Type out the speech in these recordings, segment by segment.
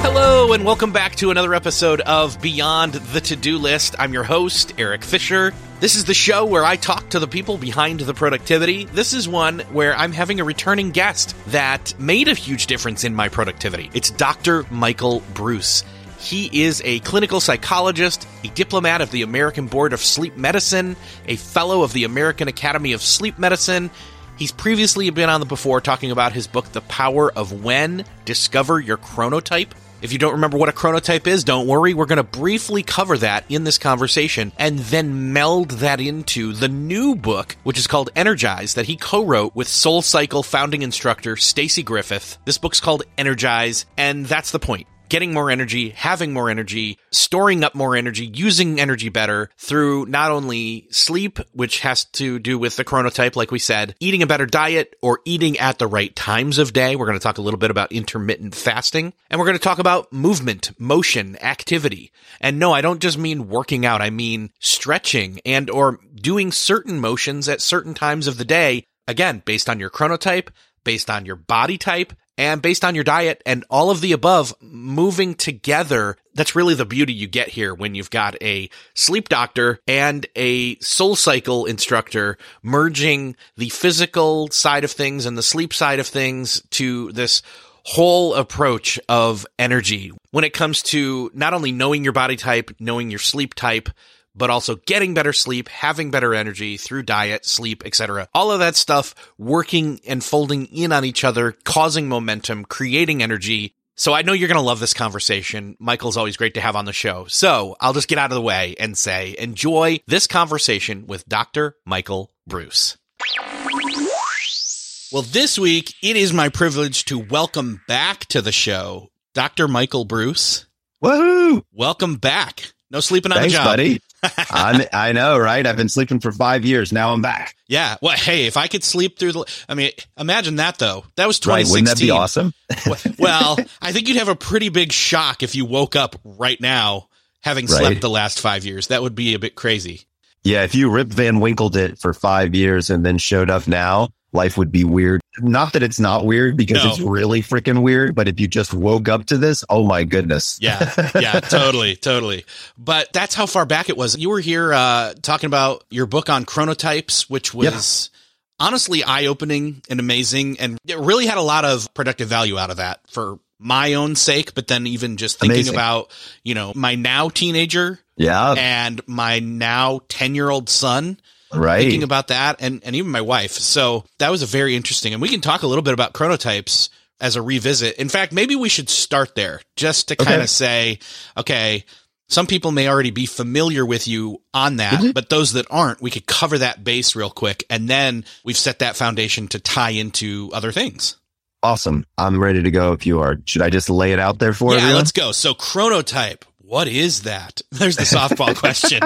Hello and welcome back to another episode of Beyond the To-Do List. I'm your host, Eric Fisher. This is the show where I talk to the people behind the productivity. This is one where I'm having a returning guest that made a huge difference in my productivity. It's Dr. Michael Bruce. He is a clinical psychologist, a diplomat of the American Board of Sleep Medicine, a fellow of the American Academy of Sleep Medicine. He's previously been on the before talking about his book, The Power of When: Discover Your Chronotype. If you don't remember what a chronotype is, don't worry. We're going to briefly cover that in this conversation and then meld that into the new book, which is called Energize, that he co-wrote with SoulCycle founding instructor Stacy Griffith. This book's called Energize, and that's the point. Getting more energy, having more energy, storing up more energy, using energy better through not only sleep, which has to do with the chronotype, like we said, eating a better diet or eating at the right times of day. We're going to talk a little bit about intermittent fasting, and we're going to talk about movement, motion, activity. And no, I don't just mean working out. I mean stretching and or doing certain motions at certain times of the day, again, based on your chronotype, based on your body type, and based on your diet and all of the above, moving together. That's really the beauty you get here when you've got a sleep doctor and a SoulCycle instructor merging the physical side of things and the sleep side of things to this whole approach of energy. When it comes to not only knowing your body type, knowing your sleep type, but also getting better sleep, having better energy through diet, sleep, etc. All of that stuff working and folding in on each other, causing momentum, creating energy. So I know you're going to love this conversation. Michael's always great to have on the show. So I'll just get out of the way and say, enjoy this conversation with Dr. Michael Bruce. Well, this week, it is my privilege to welcome back to the show, Dr. Michael Bruce. Woohoo! Welcome back. No sleeping on the job. Thanks, buddy. I know, right? I've been sleeping for 5 years. Now I'm back. Yeah. Well, hey, if I could sleep through the, I mean, imagine that though. That was 2016. Right, wouldn't that be awesome? Well, I think you'd have a pretty big shock if you woke up right now having slept the last 5 years. That would be a bit crazy. Yeah. If you Rip Van Winkled it for 5 years and then showed up now, life would be weird. Not that it's not weird, because it's really freaking weird. But if you just woke up to this, oh my goodness. Yeah, totally. But that's how far back it was. You were here talking about your book on chronotypes, which was honestly eye-opening and amazing. And it really had a lot of productive value out of that for my own sake. But then even just thinking about, my now teenager and my now 10-year-old son. Right. Thinking about that and even my wife. So that was a very interesting. And we can talk a little bit about chronotypes as a revisit. In fact, maybe we should start there just to kind of say, okay, some people may already be familiar with you on that, but those that aren't, we could cover that base real quick. And then we've set that foundation to tie into other things. Awesome. I'm ready to go if you are. Should I just lay it out there for everyone? Yeah, let's go. So chronotype. What is that? There's the softball question.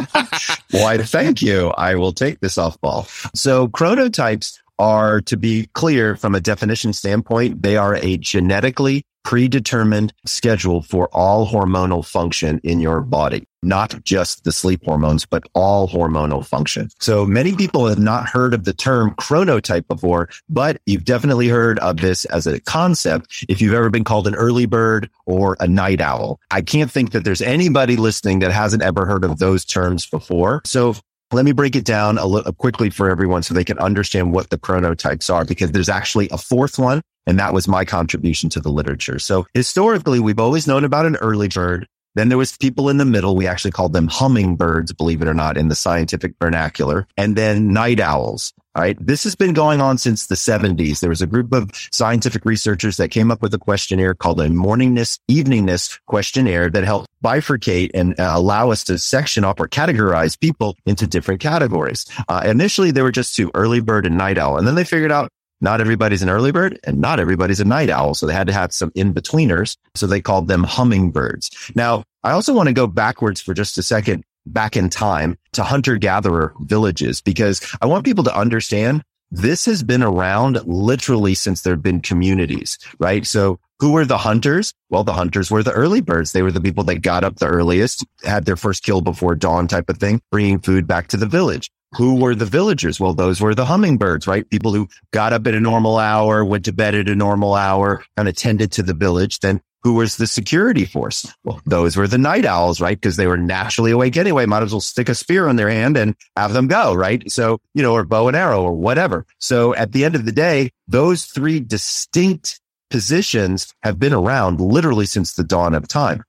Why, thank you. I will take the softball. So chronotypes are, to be clear, from a definition standpoint, they are a genetically predetermined schedule for all hormonal function in your body, not just the sleep hormones, but all hormonal function. So many people have not heard of the term chronotype before, but you've definitely heard of this as a concept if you've ever been called an early bird or a night owl. I can't think that there's anybody listening that hasn't ever heard of those terms before. So let me break it down a little quickly for everyone so they can understand what the chronotypes are, because there's actually a fourth one. And that was my contribution to the literature. So historically, we've always known about an early bird, Then there was people in the middle. We actually called them hummingbirds, believe it or not, in the scientific vernacular. And then night owls. All right. This has been going on since the 70s. There was a group of scientific researchers that came up with a questionnaire called a morningness, eveningness questionnaire that helped bifurcate and allow us to section up or categorize people into different categories. Initially, there were just two, early bird and night owl. And then they figured out not everybody's an early bird and not everybody's a night owl. So they had to have some in-betweeners. So they called them hummingbirds. Now, I also want to go backwards for just a second, back in time to hunter-gatherer villages, because I want people to understand this has been around literally since there have been communities, right? So who were the hunters? Well, the hunters were the early birds. They were the people that got up the earliest, had their first kill before dawn type of thing, bringing food back to the village. Who were the villagers? Well, those were the hummingbirds, right? People who got up at a normal hour, went to bed at a normal hour, and attended to the village. Then who was the security force? Well, those were the night owls, right? Because they were naturally awake anyway. Might as well stick a spear in their hand and have them go, right? So, you know, or bow and arrow or whatever. So at the end of the day, those three distinct positions have been around literally since the dawn of time.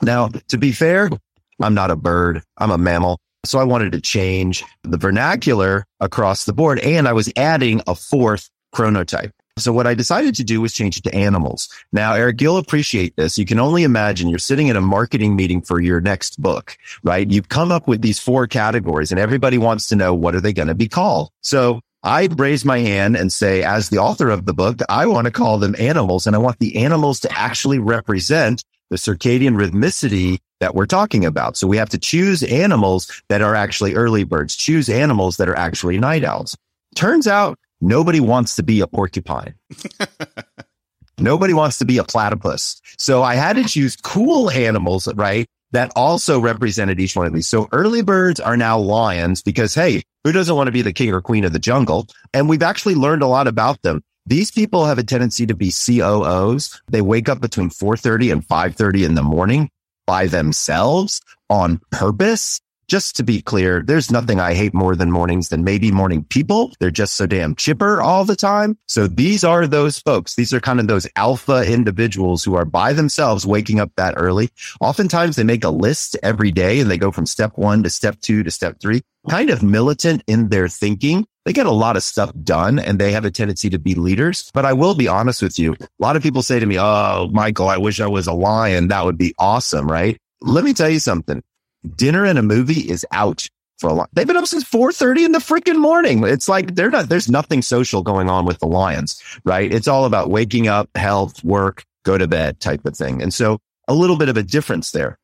Now, to be fair, I'm not a bird. I'm a mammal. So I wanted to change the vernacular across the board. And I was adding a fourth chronotype. So what I decided to do was change it to animals. Now, Eric, you'll appreciate this. You can only imagine you're sitting at a marketing meeting for your next book, right? You've come up with these four categories and everybody wants to know, what are they going to be called? So I raise my hand and say, as the author of the book, I want to call them animals. And I want the animals to actually represent the circadian rhythmicity that we're talking about. So we have to choose animals that are actually early birds, choose animals that are actually night owls. Turns out, nobody wants to be a porcupine. Nobody wants to be a platypus. So I had to choose cool animals, right, that also represented each one of these. So early birds are now lions because, hey, who doesn't want to be the king or queen of the jungle? And we've actually learned a lot about them. These people have a tendency to be COOs. They wake up between 4:30 and 5:30 in the morning by themselves on purpose. Just to be clear, there's nothing I hate more than mornings than maybe morning people. They're just so damn chipper all the time. So these are those folks. These are kind of those alpha individuals who are by themselves waking up that early. Oftentimes they make a list every day and they go from step one to step two to step three, kind of militant in their thinking. They get a lot of stuff done and they have a tendency to be leaders. But I will be honest with you. A lot of people say to me, oh, Michael, I wish I was a lion. That would be awesome, right? Let me tell you something. Dinner and a movie is out for a lot. They've been up since 4:30 in the freaking morning. It's like they're not, there's nothing social going on with the lions, right? It's all about waking up, health, work, go to bed type of thing. And so a little bit of a difference there.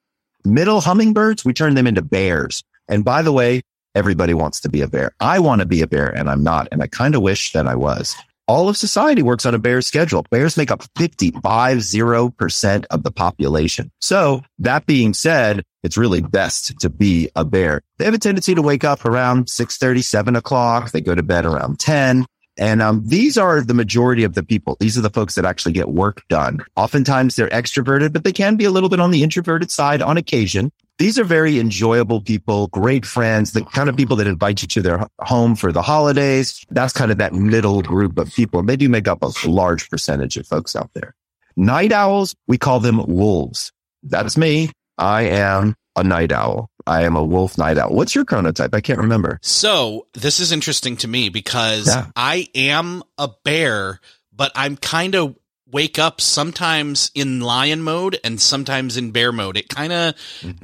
Middle hummingbirds, we turn them into bears. And by the way, everybody wants to be a bear. I want to be a bear and I'm not. And I kind of wish that I was. All of society works on a bear schedule. Bears make up 50% of the population. So that being said, it's really best to be a bear. They have a tendency to wake up around 6:30, 7 o'clock. They go to bed around 10. And these are the majority of the people. These are the folks that actually get work done. Oftentimes they're extroverted, but they can be a little bit on the introverted side on occasion. These are very enjoyable people, great friends, the kind of people that invite you to their home for the holidays. That's kind of that middle group of people. They do make up a large percentage of folks out there. Night owls, we call them wolves. That's me. I am a night owl. I am a wolf night owl. What's your chronotype? I can't remember. So this is interesting to me because I am a bear, but I'm kind of wake up sometimes in lion mode and sometimes in bear mode. It kind of,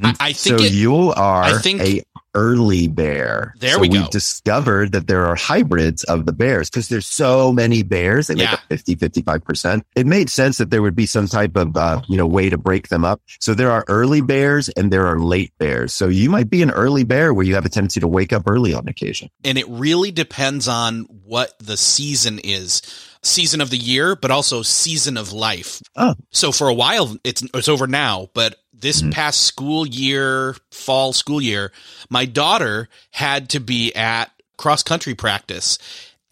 I think. So you are an early bear. There we go. We've discovered that there are hybrids of the bears because there's so many bears. They make up 50, 55%. It made sense that there would be some type of, way to break them up. So there are early bears and there are late bears. So you might be an early bear where you have a tendency to wake up early on occasion. And it really depends on what the season is. Season of the year, but also season of life. Oh. So for a while, it's over now, but this past school year, fall school year, my daughter had to be at cross-country practice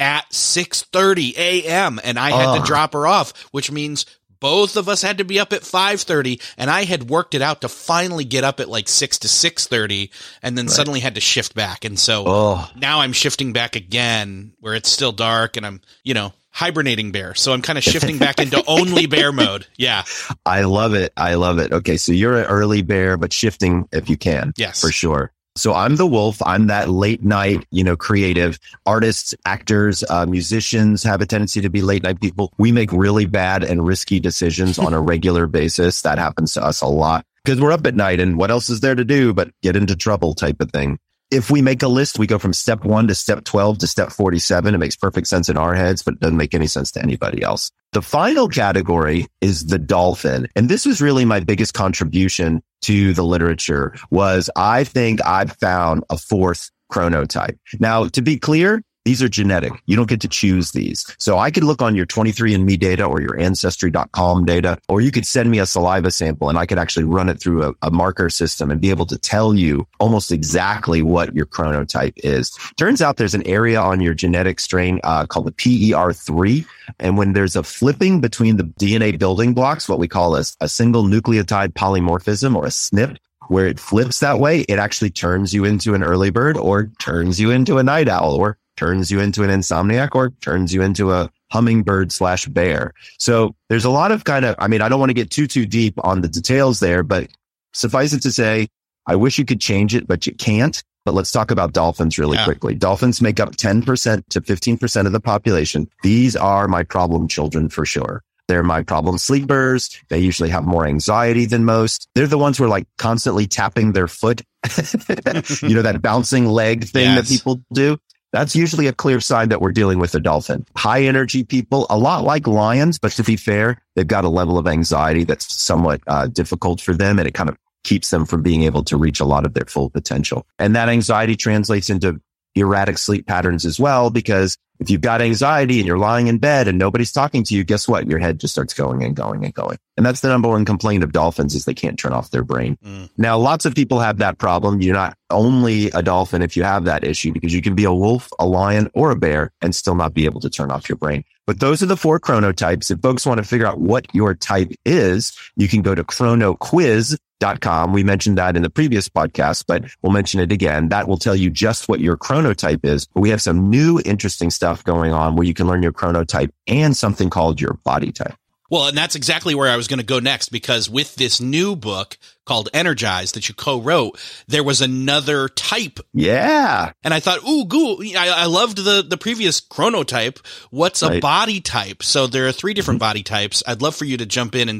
at 6:30 a.m., and I had to drop her off, which means both of us had to be up at 5:30, and I had worked it out to finally get up at like 6 to 6:30, and then suddenly had to shift back. And so now I'm shifting back again where it's still dark, and I'm, hibernating bear. So I'm kind of shifting back into only bear mode. Yeah. I love it. I love it. Okay. So you're an early bear, but shifting if you can. Yes. For sure. So I'm the wolf. I'm that late night, creative artists, actors, musicians have a tendency to be late night people. We make really bad and risky decisions on a regular basis. That happens to us a lot because we're up at night and what else is there to do but get into trouble type of thing. If we make a list, we go from step 1 to step 12 to step 47. It makes perfect sense in our heads, but it doesn't make any sense to anybody else. The final category is the dolphin. And this was really my biggest contribution to the literature was I think I've found a fourth chronotype. Now, to be clear, these are genetic. You don't get to choose these. So I could look on your 23andMe data or your Ancestry.com data, or you could send me a saliva sample and I could actually run it through a marker system and be able to tell you almost exactly what your chronotype is. Turns out there's an area on your genetic strain called the PER3. And when there's a flipping between the DNA building blocks, what we call a single nucleotide polymorphism or a SNP, where it flips that way, it actually turns you into an early bird or turns you into a night owl or turns you into an insomniac or turns you into a hummingbird / bear. So there's a lot of I don't want to get too deep on the details there, but suffice it to say, I wish you could change it, but you can't. But let's talk about dolphins really quickly. Dolphins make up 10% to 15% of the population. These are my problem children for sure. They're my problem sleepers. They usually have more anxiety than most. They're the ones who are constantly tapping their foot, that bouncing leg thing that people do. That's usually a clear sign that we're dealing with a dolphin. High energy people, a lot like lions, but to be fair, they've got a level of anxiety that's somewhat difficult for them, and it kind of keeps them from being able to reach a lot of their full potential. And that anxiety translates into erratic sleep patterns as well, because if you've got anxiety and you're lying in bed and nobody's talking to you, guess what? Your head just starts going and going and going. And that's the number one complaint of dolphins is they can't turn off their brain. Now, lots of people have that problem. You're not only a dolphin if you have that issue, because you can be a wolf, a lion, or a bear and still not be able to turn off your brain. But those are the four chronotypes. If folks want to figure out what your type is, you can go to chronoquiz.com. We mentioned that in the previous podcast, but we'll mention it again. That will tell you just what your chronotype is. But we have some new interesting stuff going on where you can learn your chronotype and something called your body type. Well, and that's exactly where I was going to go next, because with this new book called Energize that you co-wrote, there was another type. Yeah. And I thought, ooh, cool. I loved the previous chronotype. What's a body type? So there are 3 different body types. I'd love for you to jump in and,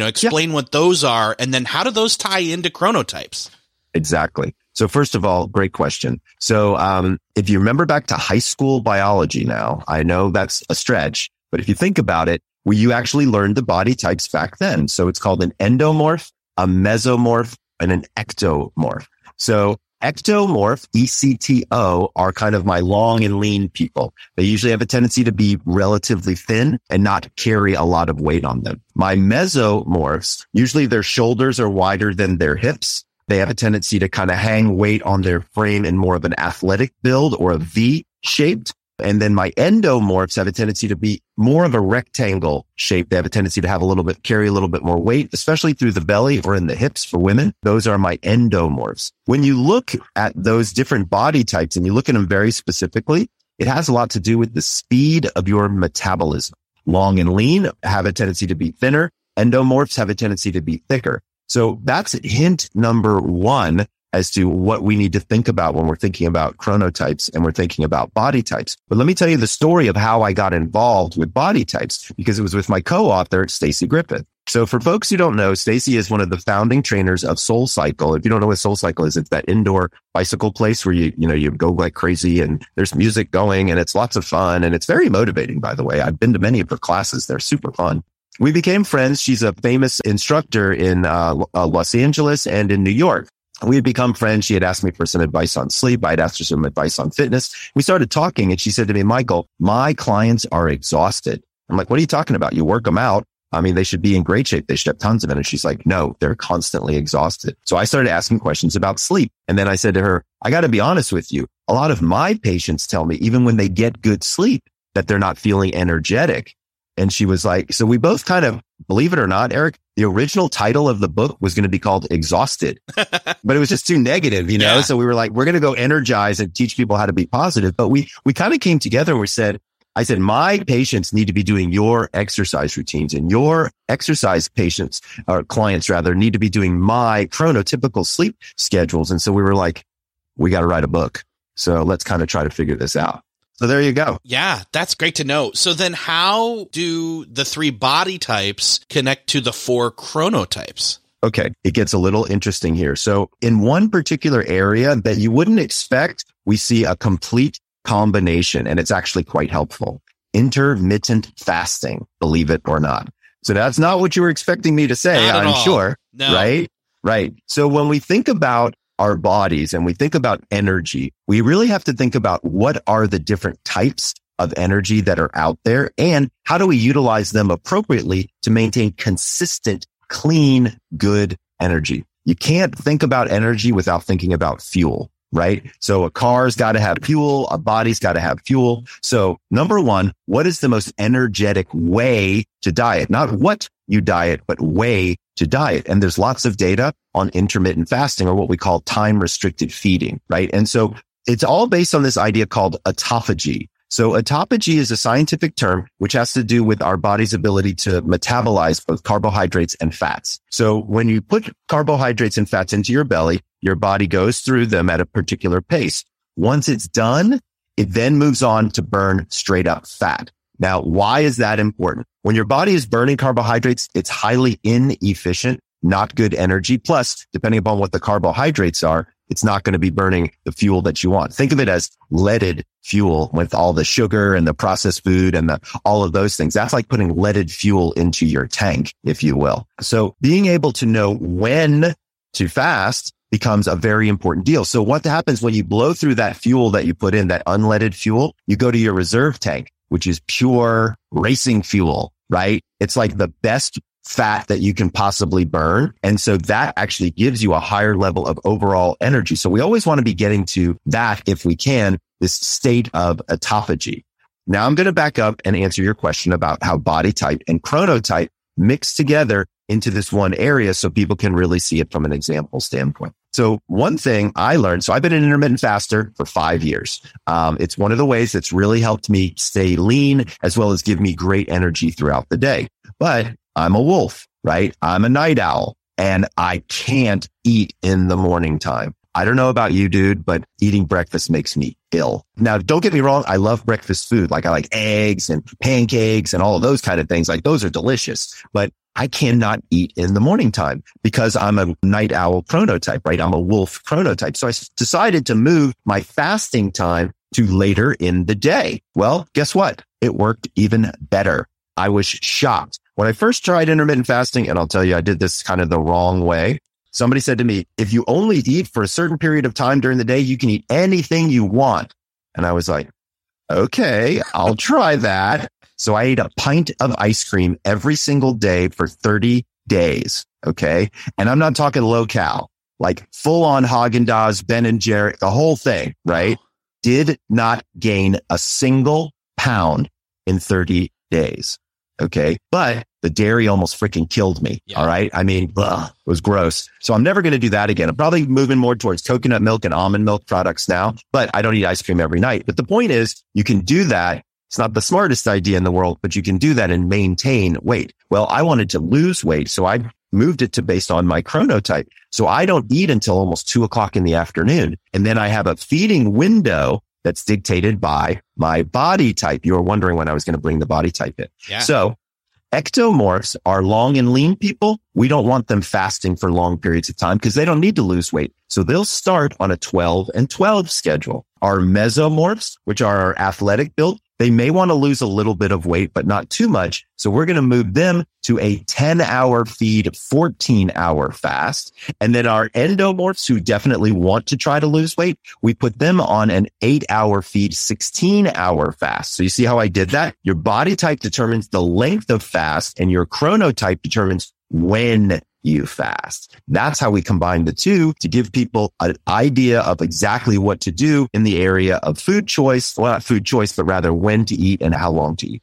explain what those are. And then how do those tie into chronotypes? Exactly. So first of all, great question. So if you remember back to high school biology now, I know that's a stretch, but if you think about it, you actually learned the body types back then. So it's called an endomorph, a mesomorph, and an ectomorph. So ectomorph, ECTO, are kind of my long and lean people. They usually have a tendency to be relatively thin and not carry a lot of weight on them. My mesomorphs, usually their shoulders are wider than their hips. They have a tendency to kind of hang weight on their frame in more of an athletic build or a V-shaped. And then my endomorphs have a tendency to be more of a rectangle shape. They have a tendency to have carry a little bit more weight, especially through the belly or in the hips for women. Those are my endomorphs. When you look at those different body types and you look at them very specifically, it has a lot to do with the speed of your metabolism. Long and lean have a tendency to be thinner. Endomorphs have a tendency to be thicker. So that's hint number 1. As to what we need to think about when we're thinking about chronotypes and we're thinking about body types. But let me tell you the story of how I got involved with body types, because it was with my co-author, Stacy Griffith. So for folks who don't know, Stacy is one of the founding trainers of SoulCycle. If you don't know what SoulCycle is, it's that indoor bicycle place where you go like crazy and there's music going and it's lots of fun. And it's very motivating, by the way. I've been to many of her classes. They're super fun. We became friends. She's a famous instructor in Los Angeles and in New York. We had become friends. She had asked me for some advice on sleep. I'd asked her some advice on fitness. We started talking and she said to me, Michael, my clients are exhausted. I'm like, what are you talking about? You work them out. I mean, they should be in great shape. They should have tons of energy. She's like, no, they're constantly exhausted. So I started asking questions about sleep. And then I said to her, I got to be honest with you. A lot of my patients tell me, even when they get good sleep, that they're not feeling energetic. And she was like, so we both kind of, believe it or not, Eric, the original title of the book was going to be called Exhausted, but it was just too negative, Yeah. So we were like, we're going to go energize and teach people how to be positive. But we kind of came together and we said, I I said, my patients need to be doing your exercise routines, and your exercise patients, or clients rather, need to be doing my chronotypical sleep schedules. And so we were like, we got to write a book. So let's kind of try to figure this out. So there you go. Yeah, that's great to know. So then how do the three body types connect to the four chronotypes? Okay, it gets a little interesting here. So in one particular area that you wouldn't expect, we see a complete combination, and it's actually quite helpful. Intermittent fasting, believe it or not. So that's not what you were expecting me to say, I'm sure. No. Right? Right. So when we think about our bodies and we think about energy, we really have to think about what are the different types of energy that are out there and how do we utilize them appropriately to maintain consistent, clean, good energy. You can't think about energy without thinking about fuel, right? So a car's got to have fuel, a body's got to have fuel. So number one, what is the most energetic way to diet? Not what you diet, but way to diet. And there's lots of data on intermittent fasting, or what we call time-restricted feeding, right? And so it's all based on this idea called autophagy. So autophagy is a scientific term which has to do with our body's ability to metabolize both carbohydrates and fats. So when you put carbohydrates and fats into your belly, your body goes through them at a particular pace. Once it's done, it then moves on to burn straight up fat. Now, why is that important? When your body is burning carbohydrates, it's highly inefficient, not good energy. Plus, depending upon what the carbohydrates are, it's not going to be burning the fuel that you want. Think of it as leaded fuel with all the sugar and the processed food and all of those things. That's like putting leaded fuel into your tank, if you will. So being able to know when to fast becomes a very important deal. So what happens when you blow through that fuel that you put in, that unleaded fuel, you go to your reserve tank, which is pure racing fuel, right? It's like the best fat that you can possibly burn. And so that actually gives you a higher level of overall energy. So we always want to be getting to that, if we can, this state of autophagy. Now I'm going to back up and answer your question about how body type and chronotype mix together into this one area so people can really see it from an example standpoint. So one thing I learned, so I've been an intermittent faster for 5 years. It's one of the ways that's really helped me stay lean as well as give me great energy throughout the day. But I'm a wolf, right? I'm a night owl, and I can't eat in the morning time. I don't know about you, dude, but eating breakfast makes me ill. Now, don't get me wrong. I love breakfast food. Like I like eggs and pancakes and all of those kind of things. Like those are delicious, but I cannot eat in the morning time because I'm a night owl chronotype, right? I'm a wolf chronotype. So I decided to move my fasting time to later in the day. Well, guess what? It worked even better. I was shocked. When I first tried intermittent fasting, and I'll tell you, I did this kind of the wrong way. Somebody said to me, if you only eat for a certain period of time during the day, you can eat anything you want. And I was like, okay, I'll try that. So I ate a pint of ice cream every single day for 30 days. Okay. And I'm not talking low cal, like full on Häagen-Dazs, Ben & Jerry, the whole thing, right? Did not gain a single pound in 30 days. Okay. But the dairy almost freaking killed me. Yeah. All right. I mean, ugh, it was gross. So I'm never going to do that again. I'm probably moving more towards coconut milk and almond milk products now, but I don't eat ice cream every night. But the point is, you can do that. It's not the smartest idea in the world, but you can do that and maintain weight. Well, I wanted to lose weight. So I moved it to based on my chronotype. So I don't eat until almost 2 o'clock in the afternoon. And then I have a feeding window that's dictated by my body type. You were wondering when I was going to bring the body type in. Yeah. So ectomorphs are long and lean people. We don't want them fasting for long periods of time because they don't need to lose weight. So they'll start on a 12 and 12 schedule. Our mesomorphs, which are our athletic build, they may want to lose a little bit of weight, but not too much. So we're going to move them to a 10-hour feed, 14-hour fast. And then our endomorphs, who definitely want to try to lose weight, we put them on an 8-hour feed, 16-hour fast. So you see how I did that? Your body type determines the length of fast, and your chronotype determines when you fast. That's how we combine the two to give people an idea of exactly what to do in the area of food choice, well, not food choice, but rather when to eat and how long to eat.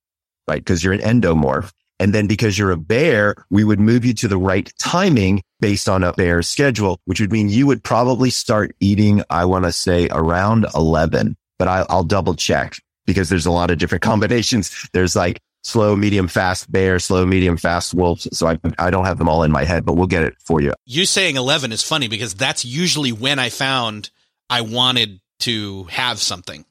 right? Because you're an endomorph. And then because you're a bear, we would move you to the right timing based on a bear's schedule, which would mean you would probably start eating, I want to say, around 11. But I'll double check because there's a lot of different combinations. There's like slow, medium, fast bear, slow, medium, fast wolf. So I don't have them all in my head, but we'll get it for you. You saying 11 is funny because that's usually when I found I wanted to have something.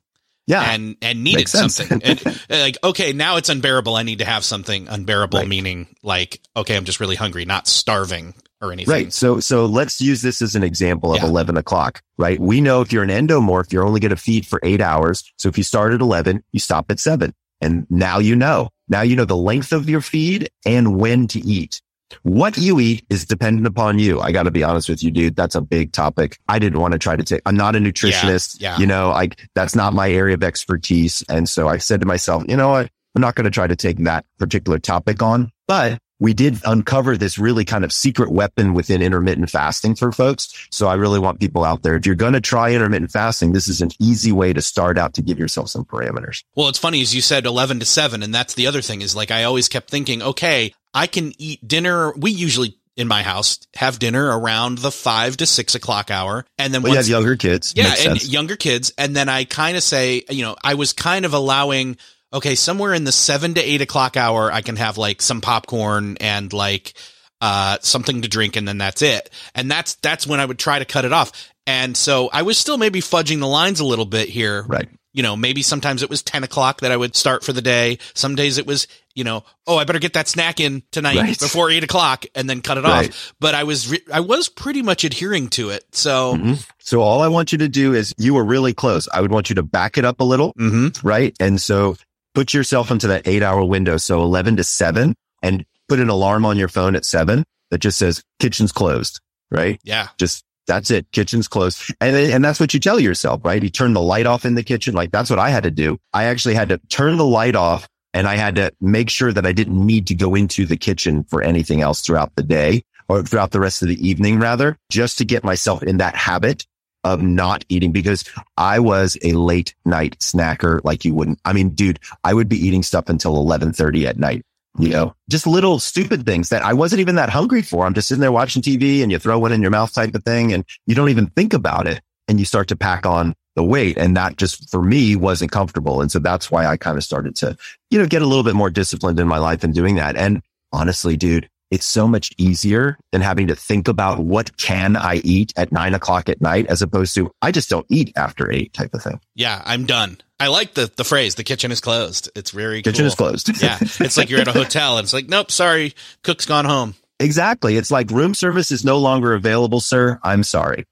Yeah, and needed something. And, like, okay, now it's unbearable. I need to have something unbearable, right. Meaning like, okay, I'm just really hungry, not starving or anything. Right. So let's use this as an example of 11 o'clock, right? We know if you're an endomorph, you're only going to feed for 8 hours. So if you start at 11, you stop at 7. And now you know the length of your feed and when to eat. What you eat is dependent upon you. I got to be honest with you, dude. That's a big topic. I didn't want to try to take, I'm not a nutritionist, you know, like that's not my area of expertise. And so I said to myself, you know what? I'm not going to try to take that particular topic on, but we did uncover this really kind of secret weapon within intermittent fasting for folks. So I really want people out there, if you're going to try intermittent fasting, this is an easy way to start out to give yourself some parameters. Well, it's funny as you said 11 to 7. And that's the other thing is like, I always kept thinking, okay, I can eat dinner. We usually in my house have dinner around the 5 to 6 o'clock hour. And then we have younger kids. Yeah. And younger kids. And then I kind of say, you know, I was kind of allowing, okay, somewhere in the 7 to 8 o'clock hour, I can have like some popcorn and like something to drink, and then that's it. And that's when I would try to cut it off. And so I was still maybe fudging the lines a little bit here. Right. you know, maybe sometimes it was 10 o'clock that I would start for the day. Some days it was, you know, oh, I better get that snack in tonight before 8 o'clock and then cut it off. But I was pretty much adhering to it. So, so all I want you to do is, you were really close. I would want you to back it up a little. Right. And so put yourself into that 8 hour window. So 11 to 7, and put an alarm on your phone at 7 that just says kitchen's closed. Right. Yeah. Just, that's it. Kitchen's closed. And that's what you tell yourself, right? You turn the light off in the kitchen. Like, that's what I had to do. I actually had to turn the light off, and I had to make sure that I didn't need to go into the kitchen for anything else throughout the day, or throughout the rest of the evening, rather, just to get myself in that habit of not eating, because I was a late night snacker. Like, you wouldn't, I mean, dude, I would be eating stuff until 11:30 at night. You know, just little stupid things that I wasn't even that hungry for. I'm just sitting there watching TV, and you throw one in your mouth type of thing, and you don't even think about it, and you start to pack on the weight. And that just, for me, wasn't comfortable. And so that's why I kind of started to, you know, get a little bit more disciplined in my life in doing that. And honestly, dude, it's so much easier than having to think about what can I eat at 9 o'clock at night, as opposed to, I just don't eat after 8 type of thing. Yeah, I'm done. I like the phrase, the kitchen is closed. It's very cool. Kitchen is closed. Yeah. It's like you're at a hotel and it's like, nope, sorry, cook's gone home. Exactly. It's like, room service is no longer available, sir. I'm sorry.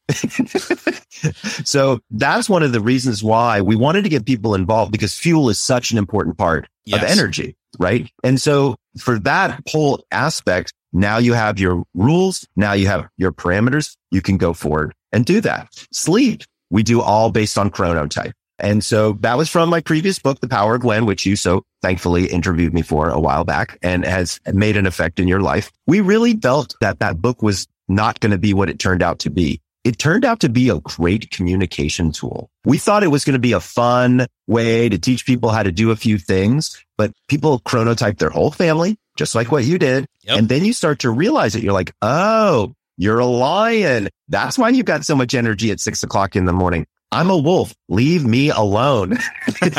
So that's one of the reasons why we wanted to get people involved, because fuel is such an important part of energy, right? And so for that whole aspect, now you have your rules. Now you have your parameters. You can go forward and do that. Sleep, we do all based on chronotype. And so that was from my previous book, The Power of When, which you so thankfully interviewed me for a while back and has made an effect in your life. We really felt that that book was not going to be what it turned out to be. It turned out to be a great communication tool. We thought it was going to be a fun way to teach people how to do a few things, but people chronotype their whole family, just like what you did. Yep. And then you start to realize it. You're like, oh, you're a lion. That's why you've got so much energy at 6 o'clock in the morning. I'm a wolf. Leave me alone.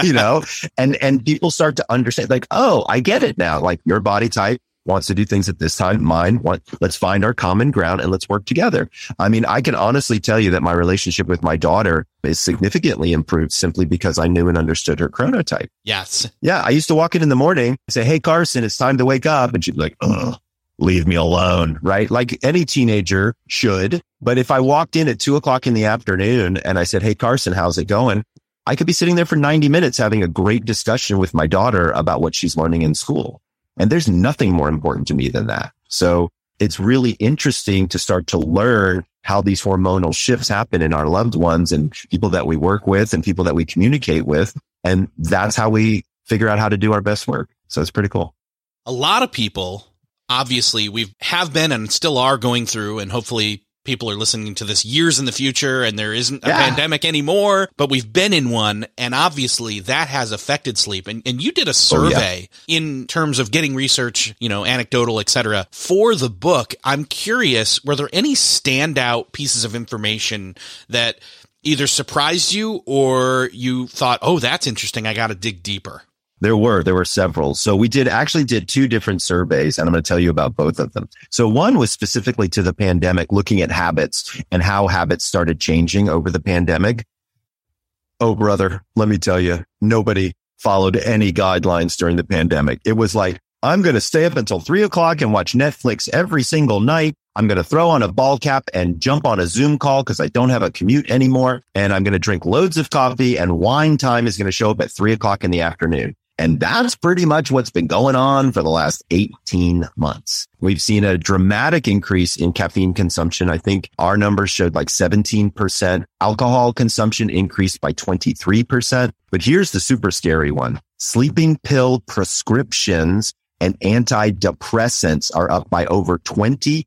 You know, and people start to understand, like, oh, I get it now. Like, your body type wants to do things at this time. Mine want, let's find our common ground and let's work together. I mean, I can honestly tell you that my relationship with my daughter is significantly improved simply because I knew and understood her chronotype. Yes. Yeah. I used to walk in the morning and say, hey, Carson, it's time to wake up. And she'd be like, ugh. Leave me alone, right? Like any teenager should. But if I walked in at 2 o'clock in the afternoon and I said, hey, Carson, how's it going? I could be sitting there for 90 minutes having a great discussion with my daughter about what she's learning in school. And there's nothing more important to me than that. So it's really interesting to start to learn how these hormonal shifts happen in our loved ones and people that we work with and people that we communicate with. And that's how we figure out how to do our best work. So it's pretty cool. A lot of people... Obviously, we have been and still are going through, and hopefully people are listening to this years in the future and there isn't a pandemic anymore, but we've been in one. And obviously that has affected sleep. And you did a survey in terms of getting research, you know, anecdotal, et cetera, for the book. I'm curious, were there any standout pieces of information that either surprised you or you thought, oh, that's interesting, I got to dig deeper? There were several. So we did two different surveys, and I'm going to tell you about both of them. So one was specifically to the pandemic, looking at habits and how habits started changing over the pandemic. Oh, brother, let me tell you, nobody followed any guidelines during the pandemic. It was like, I'm going to stay up until 3 o'clock and watch Netflix every single night. I'm going to throw on a ball cap and jump on a Zoom call because I don't have a commute anymore. And I'm going to drink loads of coffee, and wine time is going to show up at 3 o'clock in the afternoon. And that's pretty much what's been going on for the last 18 months. We've seen a dramatic increase in caffeine consumption. I think our numbers showed like 17%. Alcohol consumption increased by 23%. But here's the super scary one. Sleeping pill prescriptions and antidepressants are up by over 20%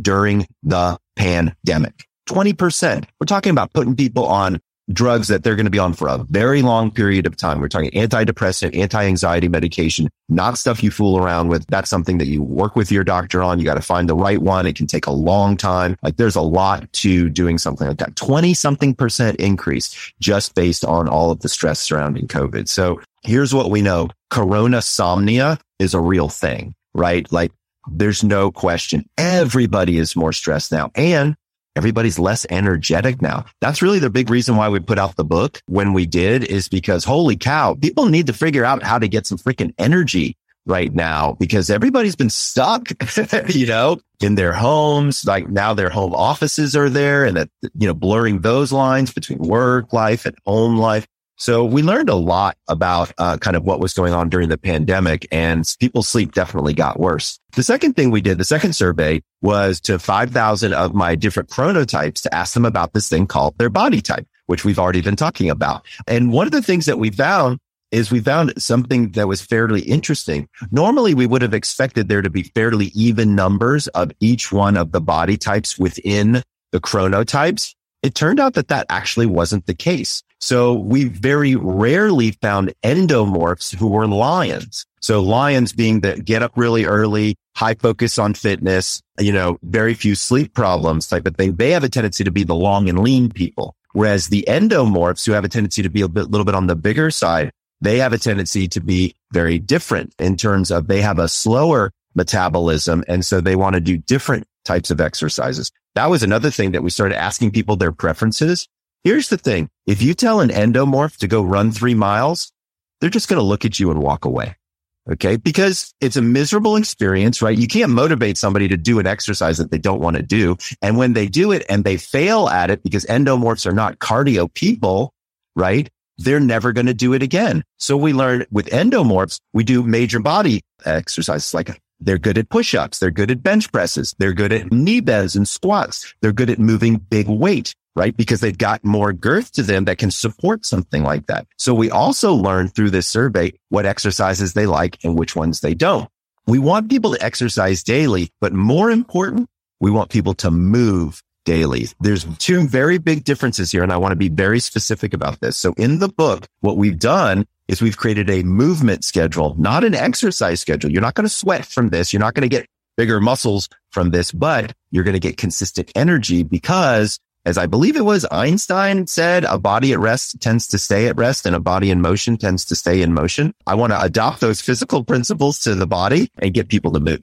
during the pandemic. 20%. We're talking about putting people on drugs that they're going to be on for a very long period of time. We're talking antidepressant, anti-anxiety medication, not stuff you fool around with. That's something that you work with your doctor on. You got to find the right one. It can take a long time. Like, there's a lot to doing something like that. 20-something% increase just based on all of the stress surrounding COVID. So here's what we know. Corona-somnia is a real thing, right? Like, there's no question. Everybody is more stressed now. And Everybody's less energetic now. That's really the big reason why we put out the book when we did, is because, holy cow, people need to figure out how to get some freaking energy right now, because everybody's been stuck, in their homes. Like now their home offices are there, and that, blurring those lines between work life and home life. So we learned a lot about kind of what was going on during the pandemic, and people's sleep definitely got worse. The second thing we did, the second survey, was to 5,000 of my different chronotypes to ask them about this thing called their body type, which we've already been talking about. And one of the things that we found is we found something that was fairly interesting. Normally, we would have expected there to be fairly even numbers of each one of the body types within the chronotypes. It turned out that that actually wasn't the case. So we very rarely found endomorphs who were lions. So lions being the get up really early, high focus on fitness, very few sleep problems type of thing. They have a tendency to be the long and lean people. Whereas the endomorphs, who have a tendency to be a little bit on the bigger side, they have a tendency to be very different in terms of they have a slower metabolism. And so they want to do different types of exercises. That was another thing that we started asking people their preferences. Here's the thing. If you tell an endomorph to go run 3 miles, they're just going to look at you and walk away. Okay. Because it's a miserable experience, right? You can't motivate somebody to do an exercise that they don't want to do. And when they do it and they fail at it, because endomorphs are not cardio people, right? They're never going to do it again. So we learned with endomorphs, we do major body exercises. Like they're good at push-ups. They're good at bench presses. They're good at knee bends and squats. They're good at moving big weight, right? Because they've got more girth to them that can support something like that. So we also learned through this survey what exercises they like and which ones they don't. We want people to exercise daily, but more important, we want people to move daily. There's two very big differences here, and I want to be very specific about this. So in the book, what we've done is we've created a movement schedule, not an exercise schedule. You're not going to sweat from this. You're not going to get bigger muscles from this, but you're going to get consistent energy because, as I believe it was Einstein said, a body at rest tends to stay at rest and a body in motion tends to stay in motion. I want to adopt those physical principles to the body and get people to move.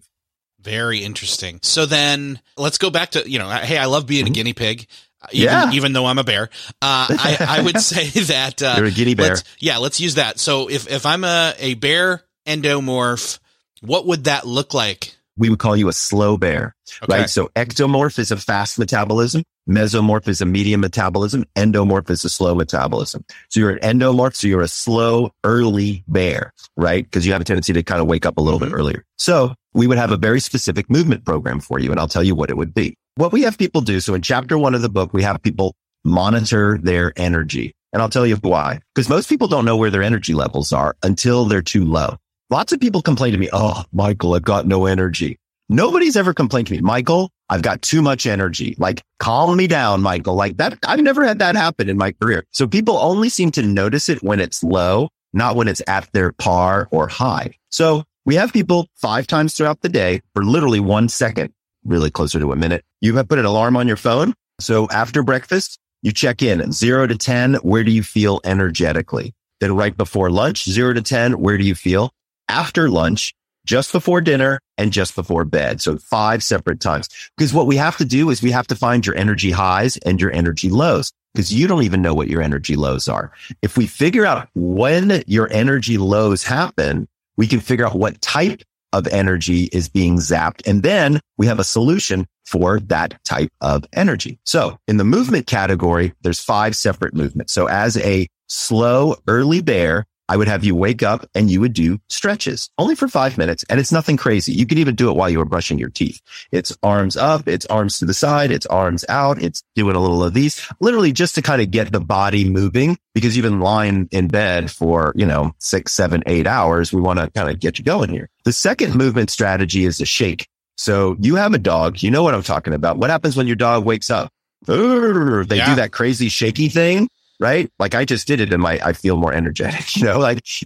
Very interesting. So then let's go back to, hey, I love being a guinea pig. Even though I'm a bear, I would say that, you're a guinea bear. Let's use that. So if I'm a bear endomorph, what would that look like? We would call you a slow bear, okay. Right? So ectomorph is a fast metabolism. Mesomorph is a medium metabolism. Endomorph is a slow metabolism. So you're an endomorph. So you're a slow, early bear, right? Because you have a tendency to kind of wake up a little bit earlier. So we would have a very specific movement program for you. And I'll tell you what it would be. What we have people do. So in chapter 1 of the book, we have people monitor their energy. And I'll tell you why. Because most people don't know where their energy levels are until they're too low. Lots of people complain to me, oh, Michael, I've got no energy. Nobody's ever complained to me, Michael, I've got too much energy. Like, calm me down, Michael. Like that, I've never had that happen in my career. So people only seem to notice it when it's low, not when it's at their par or high. So we have people 5 times throughout the day for literally 1 second, really closer to a minute. You have put an alarm on your phone. So after breakfast, you check in at 0 to 10. Where do you feel energetically? Then right before lunch, 0 to 10, where do you feel? After lunch, just before dinner, and just before bed. So 5 separate times. Because what we have to do is we have to find your energy highs and your energy lows, because you don't even know what your energy lows are. If we figure out when your energy lows happen, we can figure out what type of energy is being zapped. And then we have a solution for that type of energy. So in the movement category, there's 5 separate movements. So as a slow early bear, I would have you wake up and you would do stretches only for 5 minutes. And it's nothing crazy. You could even do it while you were brushing your teeth. It's arms up, it's arms to the side, it's arms out. It's doing a little of these, literally just to kind of get the body moving, because you've been lying in bed for, 6, 7, 8 hours. We want to kind of get you going here. The second movement strategy is a shake. So you have a dog. You know what I'm talking about. What happens when your dog wakes up? They do that crazy shaky thing. Right? Like I just did it and I feel more energetic,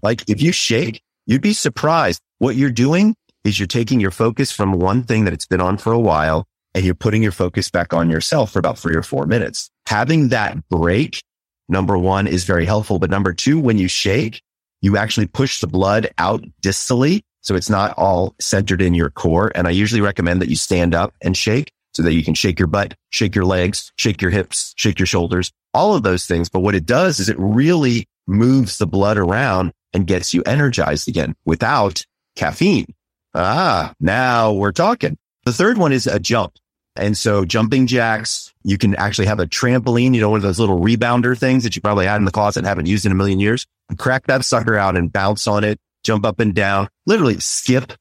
like if you shake, you'd be surprised. What you're doing is you're taking your focus from one thing that it's been on for a while, and you're putting your focus back on yourself for about 3 or 4 minutes. Having that break, number 1, is very helpful. But number 2, when you shake, you actually push the blood out distally. So it's not all centered in your core. And I usually recommend that you stand up and shake. so that you can shake your butt, shake your legs, shake your hips, shake your shoulders, all of those things. But what it does is it really moves the blood around and gets you energized again without caffeine. Ah, now we're talking. The third one is a jump. And so jumping jacks, you can actually have a trampoline, you know, one of those little rebounder things that you probably had in the closet and haven't used in a million years. You crack that sucker out and bounce on it, jump up and down, literally skip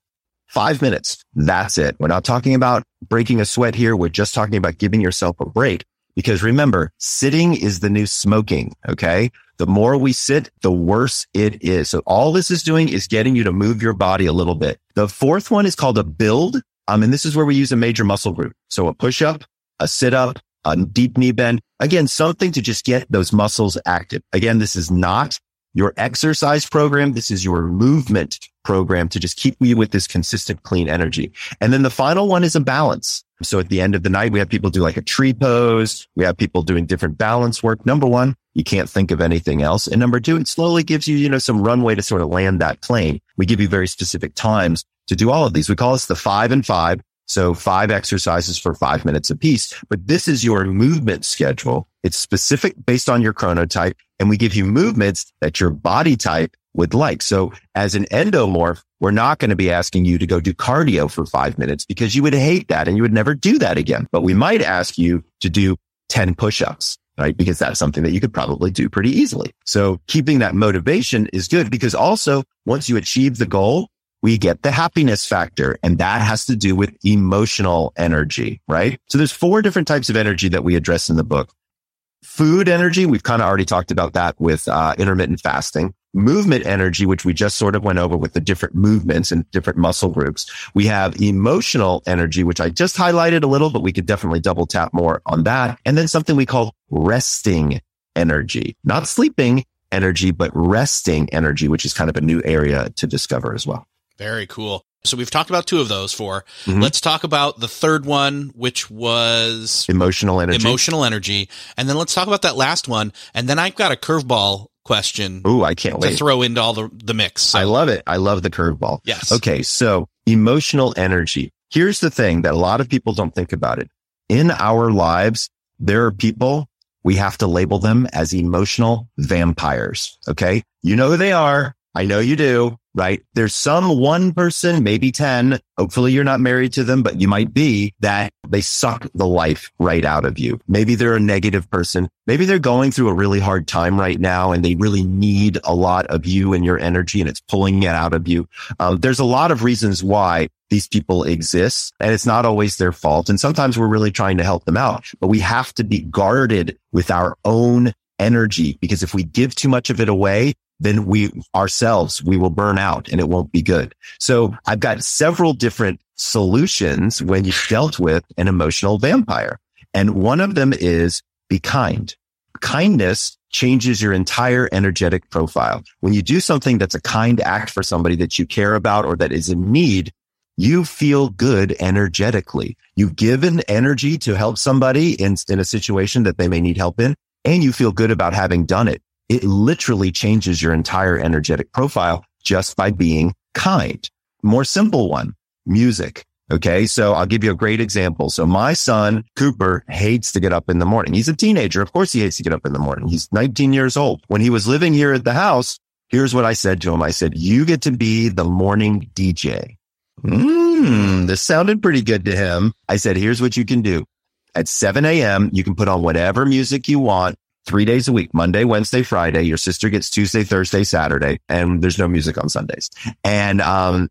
5 minutes. That's it. We're not talking about breaking a sweat here. We're just talking about giving yourself a break. Because remember, sitting is the new smoking, okay? The more we sit, the worse it is. So all this is doing is getting you to move your body a little bit. The fourth one is called a build. And this is where we use a major muscle group. So a push-up, a sit-up, a deep knee bend. Again, something to just get those muscles active. Again, this is not your exercise program. This is your movement program to just keep you with this consistent, clean energy. And then the final one is a balance. So at the end of the night, we have people do like a tree pose. We have people doing different balance work. Number one, you can't think of anything else. And number two, it slowly gives you, some runway to sort of land that plane. We give you very specific times to do all of these. We call this the 5 and 5. So 5 exercises for 5 minutes apiece. But this is your movement schedule. It's specific based on your chronotype. And we give you movements that your body type would like. So as an endomorph, we're not going to be asking you to go do cardio for 5 minutes because you would hate that and you would never do that again. But we might ask you to do 10 push-ups, right? Because that's something that you could probably do pretty easily. So keeping that motivation is good because also once you achieve the goal, we get the happiness factor, and that has to do with emotional energy, right? So there's 4 different types of energy that we address in the book. Food energy, we've kind of already talked about that with intermittent fasting. Movement energy, which we just sort of went over with the different movements and different muscle groups. We have emotional energy, which I just highlighted a little, but we could definitely double tap more on that. And then something we call resting energy, not sleeping energy, but resting energy, which is kind of a new area to discover as well. Very cool. So we've talked about 2 of those 4. Mm-hmm. Let's talk about the third one, which was emotional energy. And then let's talk about that last one. And then I've got a curveball question. Ooh, I can't wait to throw into all the mix. So. I love it. I love the curveball. Yes. Okay. So emotional energy. Here's the thing that a lot of people don't think about it. In our lives, there are people, we have to label them as emotional vampires. Okay. You know who they are. I know you do. Right? There's some one person, maybe 10, hopefully you're not married to them, but you might be, that they suck the life right out of you. Maybe they're a negative person. Maybe they're going through a really hard time right now and they really need a lot of you and your energy and it's pulling it out of you. There's a lot of reasons why these people exist and it's not always their fault. And sometimes we're really trying to help them out, but we have to be guarded with our own energy because if we give too much of it away, then we will burn out and it won't be good. So I've got several different solutions when you've dealt with an emotional vampire. And one of them is be kind. Kindness changes your entire energetic profile. When you do something that's a kind act for somebody that you care about or that is in need, you feel good energetically. You've given energy to help somebody in a situation that they may need help in, and you feel good about having done it. It literally changes your entire energetic profile just by being kind. More simple one, music. Okay. So I'll give you a great example. So my son, Cooper, hates to get up in the morning. He's a teenager. Of course he hates to get up in the morning. He's 19 years old. When he was living here at the house, here's what I said to him. I said, you get to be the morning DJ. This sounded pretty good to him. I said, here's what you can do. At 7 a.m., you can put on whatever music you want. 3 days a week, Monday, Wednesday, Friday. Your sister gets Tuesday, Thursday, Saturday, and there's no music on Sundays. And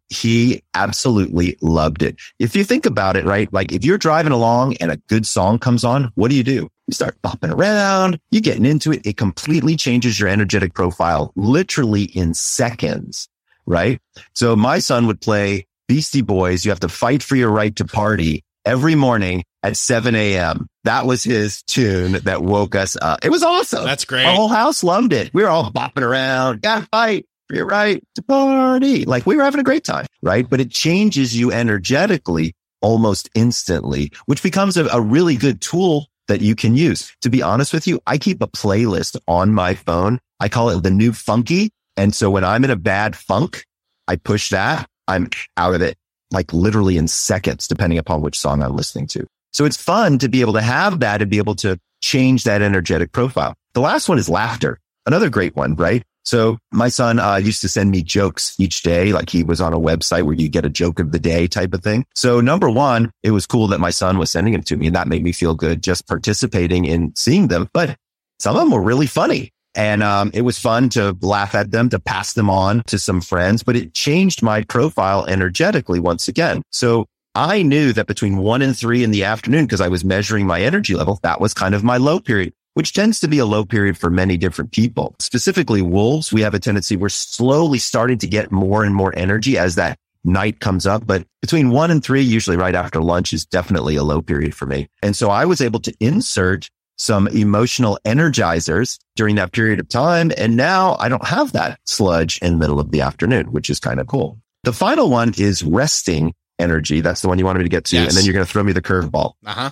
he absolutely loved it. If you think about it, right? Like if you're driving along and a good song comes on, what do? You start bopping around, you're getting into it. It completely changes your energetic profile literally in seconds, right? So my son would play Beastie Boys. You have to fight for your right to party every morning at 7 a.m. That was his tune that woke us up. It was awesome. That's great. Our whole house loved it. We were all bopping around. Gotta fight for your right to party. Like we were having a great time, right? But it changes you energetically almost instantly, which becomes a really good tool that you can use. To be honest with you, I keep a playlist on my phone. I call it the new funky. And so when I'm in a bad funk, I push that. I'm out of it, like literally in seconds, depending upon which song I'm listening to. So it's fun to be able to have that and be able to change that energetic profile. The last one is laughter. Another great one, right? So my son used to send me jokes each day, like he was on a website where you get a joke of the day type of thing. So number one, it was cool that my son was sending them to me, and that made me feel good just participating in seeing them. But some of them were really funny. And it was fun to laugh at them, to pass them on to some friends, but it changed my profile energetically once again. So I knew that between 1 and 3 in the afternoon, because I was measuring my energy level, that was kind of my low period, which tends to be a low period for many different people. Specifically wolves, we have a tendency, we're slowly starting to get more and more energy as that night comes up. But between 1 and 3, usually right after lunch, is definitely a low period for me. And so I was able to insert some emotional energizers during that period of time. And now I don't have that sludge in the middle of the afternoon, which is kind of cool. The final one is resting energy. That's the one you wanted me to get to. Yes. And then you're going to throw me the curveball. Uh-huh.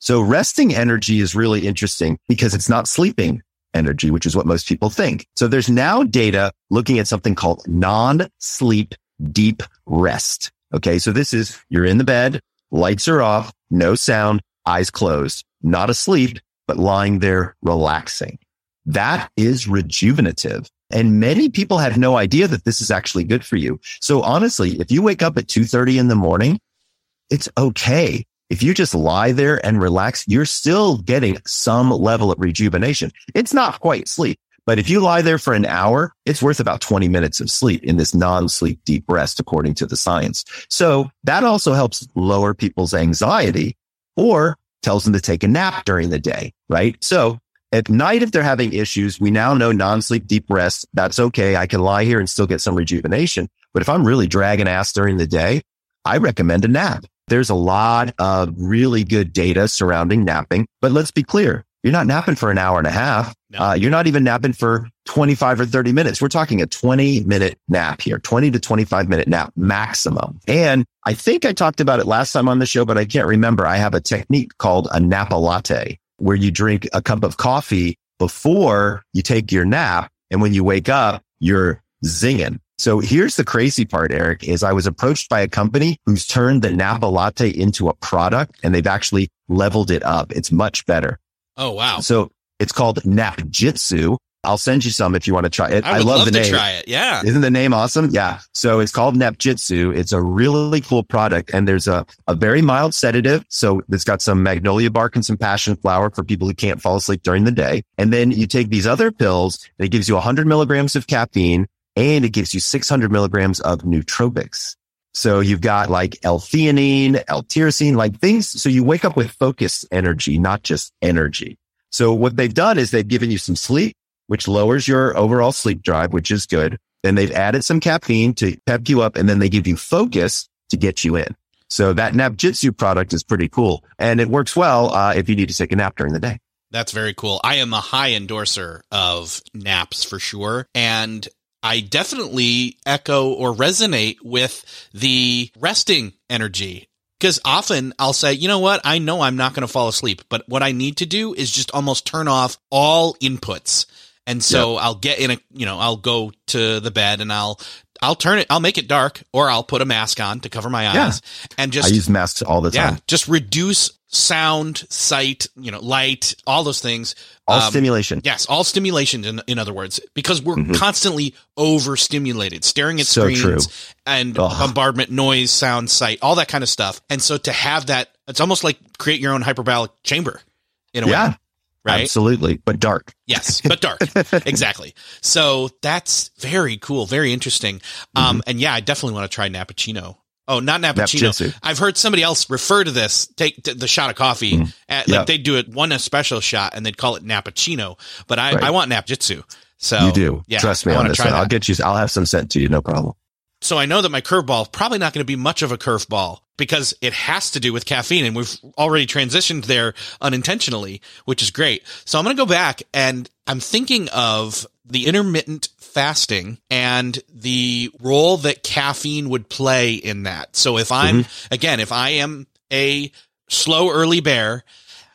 So resting energy is really interesting because it's not sleeping energy, which is what most people think. So there's now data looking at something called non-sleep deep rest. Okay. So this is, you're in the bed, lights are off, no sound, eyes closed, not asleep, but lying there relaxing. That is rejuvenative. And many people have no idea that this is actually good for you. So honestly, if you wake up at 2:30 in the morning, it's okay. If you just lie there and relax, you're still getting some level of rejuvenation. It's not quite sleep, but if you lie there for an hour, it's worth about 20 minutes of sleep in this non-sleep deep rest, according to the science. So that also helps lower people's anxiety or tells them to take a nap during the day, right? So at night, if they're having issues, we now know non-sleep deep rest, that's okay. I can lie here and still get some rejuvenation. But if I'm really dragging ass during the day, I recommend a nap. There's a lot of really good data surrounding napping. But let's be clear, you're not napping for an hour and a half. No. You're not even napping for 25 or 30 minutes. We're talking a 20-minute nap here, 20 to 25-minute nap maximum. And I think I talked about it last time on the show, but I can't remember. I have a technique called a nap latte, where you drink a cup of coffee before you take your nap. And when you wake up, you're zinging. So here's the crazy part, Eric, is I was approached by a company who's turned the Nap Latte into a product, and they've actually leveled it up. It's much better. Oh, wow. So it's called Nap Jitsu. I'll send you some if you want to try it. I would love the name. To try it. Yeah. Isn't the name awesome? Yeah. So it's called Nap Jitsu. It's a really cool product, and there's a very mild sedative. So it's got some magnolia bark and some passion flower for people who can't fall asleep during the day. And then you take these other pills, and it gives you 100 milligrams of caffeine, and it gives you 600 milligrams of nootropics. So you've got like L-theanine, L-tyrosine, like things. So you wake up with focused energy, not just energy. So what they've done is they've given you some sleep, which lowers your overall sleep drive, which is good. Then they've added some caffeine to pep you up, and then they give you focus to get you in. So that Nap Jitsu product is pretty cool, and it works well if you need to take a nap during the day. That's very cool. I am a high endorser of naps for sure, and I definitely echo or resonate with the resting energy. Because often I'll say, you know what? I know I'm not going to fall asleep, but what I need to do is just almost turn off all inputs. And so I'll get in I'll go to the bed and I'll turn it, I'll make it dark, or I'll put a mask on to cover my eyes and just, I use masks all the time. Yeah, just reduce sound, sight, light, all those things. All stimulation. Yes. All stimulation in other words, because we're constantly overstimulated, staring at screens and bombardment, noise, sound, sight, all that kind of stuff. And so to have that, it's almost like create your own hyperbaric chamber in a way. Right? Absolutely. But dark. Yes, but dark. Exactly. So that's very cool. Very interesting. And I definitely want to try Nappuccino. Oh, not Nappuccino. I've heard somebody else refer to this, take the shot of coffee. They do it one a special shot and they'd call it Nappuccino. But I want Nap Jitsu. So you do. Yeah, trust me on this one. I'll get you. I'll have some sent to you. No problem. So I know that my curveball is probably not going to be much of a curveball because it has to do with caffeine, and we've already transitioned there unintentionally, which is great. So I'm going to go back, and I'm thinking of the intermittent fasting and the role that caffeine would play in that. So if I'm, again, if I am a slow early bear,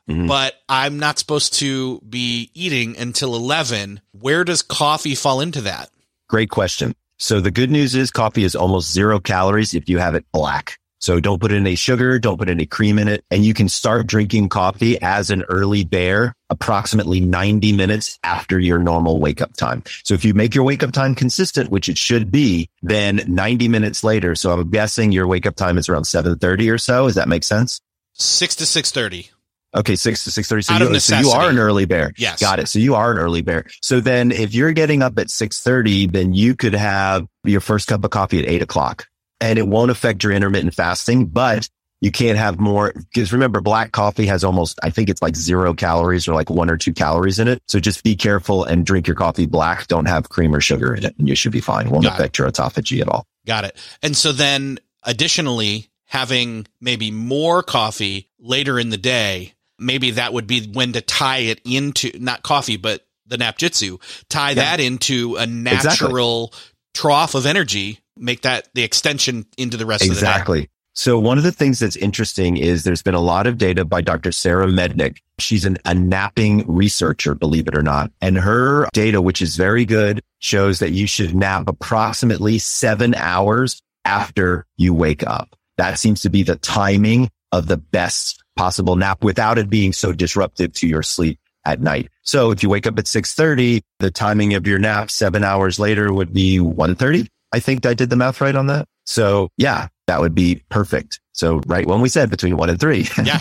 but I'm not supposed to be eating until 11, where does coffee fall into that? Great question. So the good news is coffee is almost 0 calories if you have it black. So don't put any sugar, don't put any cream in it. And you can start drinking coffee as an early bear approximately 90 minutes after your normal wake up time. So if you make your wake up time consistent, which it should be, then 90 minutes later. So I'm guessing your wake up time is around 7:30 or so. Does that make sense? 6 to 6:30. Okay, 6 to 6:30. So you are an early bear. Yes. Got it. So you are an early bear. So then if you're getting up at 6:30, then you could have your first cup of coffee at 8 o'clock. And it won't affect your intermittent fasting, but you can't have more, because remember, black coffee has almost, I think it's like 0 calories or like 1 or 2 calories in it. So just be careful and drink your coffee black. Don't have cream or sugar in it and you should be fine. Won't affect your autophagy at all. Got it. And so then additionally, having maybe more coffee later in the day, maybe that would be when to tie it into, not coffee, but the Nap Jitsu, tie that into a natural trough of energy. Make that the extension into the rest of the day. Exactly. So one of the things that's interesting is there's been a lot of data by Dr. Sarah Mednick. She's a napping researcher, believe it or not. And her data, which is very good, shows that you should nap approximately 7 hours after you wake up. That seems to be the timing of the best possible nap without it being so disruptive to your sleep at night. So if you wake up at 6:30, the timing of your nap 7 hours later would be 1:30. I think I did the math right on that. So yeah, that would be perfect. So right when we said between 1 and 3. Yeah.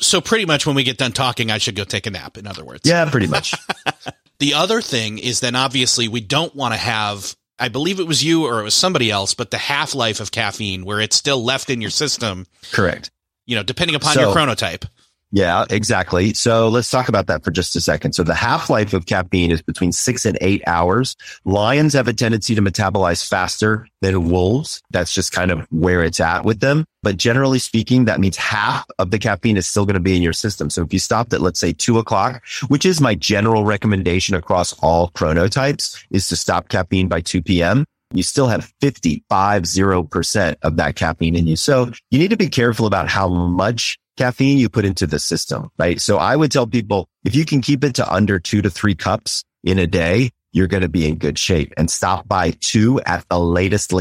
So pretty much when we get done talking, I should go take a nap, in other words. Yeah, pretty much. The other thing is then obviously we don't want to have, I believe it was you or it was somebody else, but the half-life of caffeine where it's still left in your system. Correct. You know, depending upon your chronotype. Yeah, exactly. So let's talk about that for just a second. So the half-life of caffeine is between 6 and 8 hours. Lions have a tendency to metabolize faster than wolves. That's just kind of where it's at with them. But generally speaking, that means half of the caffeine is still going to be in your system. So if you stopped at, let's say, 2 o'clock, which is my general recommendation across all chronotypes, is to stop caffeine by 2 p.m., you still have 50% of that caffeine in you. So you need to be careful about how much caffeine you put into the system, right? So I would tell people, if you can keep it to under 2 to 3 cups in a day, you're going to be in good shape, and stop by 2 at the latest.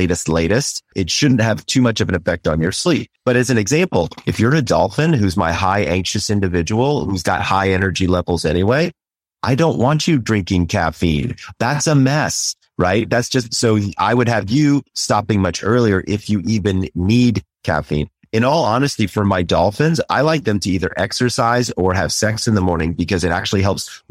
It shouldn't have too much of an effect on your sleep. But as an example, if you're a dolphin, who's my high anxious individual, who's got high energy levels anyway, I don't want you drinking caffeine. That's a mess, right? That's just, so I would have you stopping much earlier if you even need caffeine. In all honesty, for my dolphins, I like them to either exercise or have sex in the morning because it actually helps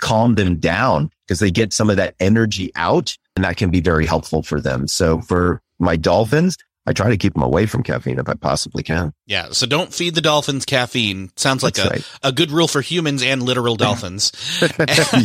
calm them down because they get some of that energy out and that can be very helpful for them. So for my dolphins, I try to keep them away from caffeine if I possibly can. Yeah. So don't feed the dolphins caffeine. Sounds like a good rule for humans and literal dolphins.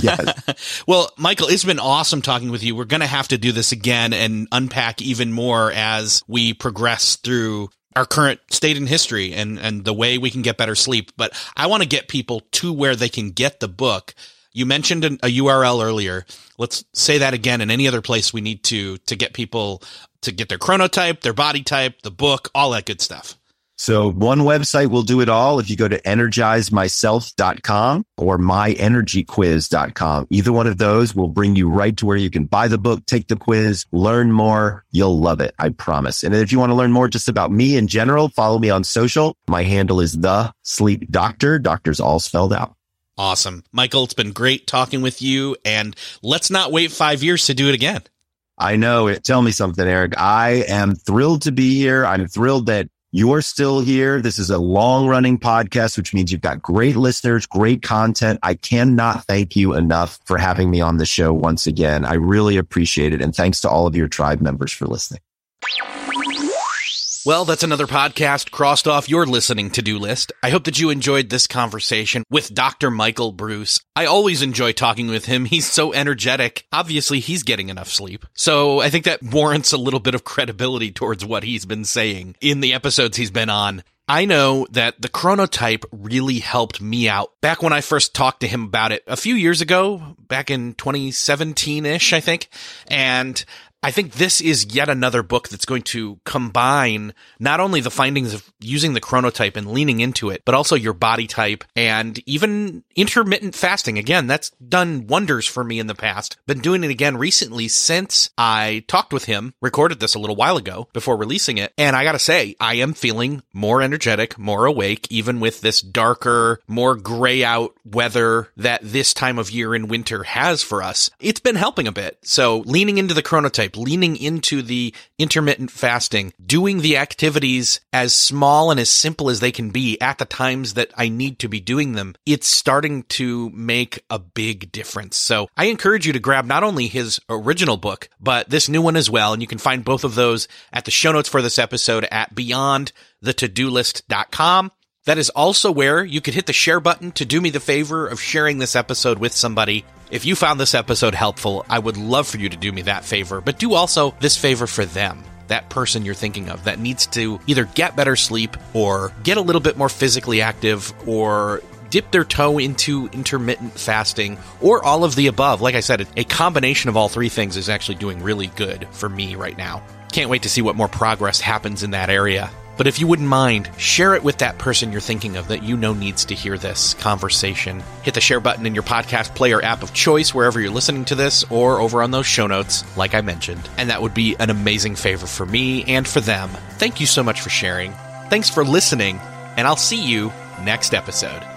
Yes. Well, Michael, it's been awesome talking with you. We're going to have to do this again and unpack even more as we progress through our current state in history and the way we can get better sleep. But I want to get people to where they can get the book. You mentioned a URL earlier. Let's say that again, and any other place we need to get people to get their chronotype, their body type, the book, all that good stuff. So one website will do it all. If you go to energizemyself.com or myenergyquiz.com, either one of those will bring you right to where you can buy the book, take the quiz, learn more. You'll love it, I promise. And if you want to learn more just about me in general, follow me on social. My handle is The Sleep Doctor. Doctor's all spelled out. Awesome. Michael, it's been great talking with you, and let's not wait 5 years to do it again. I know it. Tell me something, Eric. I am thrilled to be here. I'm thrilled that you're still here. This is a long-running podcast, which means you've got great listeners, great content. I cannot thank you enough for having me on the show once again. I really appreciate it. And thanks to all of your tribe members for listening. Well, that's another podcast crossed off your listening to-do list. I hope that you enjoyed this conversation with Dr. Michael Bruce. I always enjoy talking with him. He's so energetic. Obviously, he's getting enough sleep. So I think that warrants a little bit of credibility towards what he's been saying in the episodes he's been on. I know that the chronotype really helped me out back when I first talked to him about it a few years ago, back in 2017-ish, I think. And I think this is yet another book that's going to combine not only the findings of using the chronotype and leaning into it, but also your body type and even intermittent fasting. Again, that's done wonders for me in the past. Been doing it again recently since I talked with him, recorded this a little while ago before releasing it. And I got to say, I am feeling more energetic, more awake, even with this darker, more gray out weather that this time of year in winter has for us. It's been helping a bit. So leaning into the chronotype, leaning into the intermittent fasting, doing the activities as small and as simple as they can be at the times that I need to be doing them, it's starting to make a big difference. So I encourage you to grab not only his original book, but this new one as well. And you can find both of those at the show notes for this episode at beyondthetodolist.com. That is also where you could hit the share button to do me the favor of sharing this episode with somebody. If you found this episode helpful, I would love for you to do me that favor, but do also this favor for them, that person you're thinking of that needs to either get better sleep or get a little bit more physically active or dip their toe into intermittent fasting or all of the above. Like I said, a combination of all three things is actually doing really good for me right now. Can't wait to see what more progress happens in that area. But if you wouldn't mind, share it with that person you're thinking of that you know needs to hear this conversation. Hit the share button in your podcast player app of choice, wherever you're listening to this, or over on those show notes, like I mentioned. And that would be an amazing favor for me and for them. Thank you so much for sharing. Thanks for listening, and I'll see you next episode.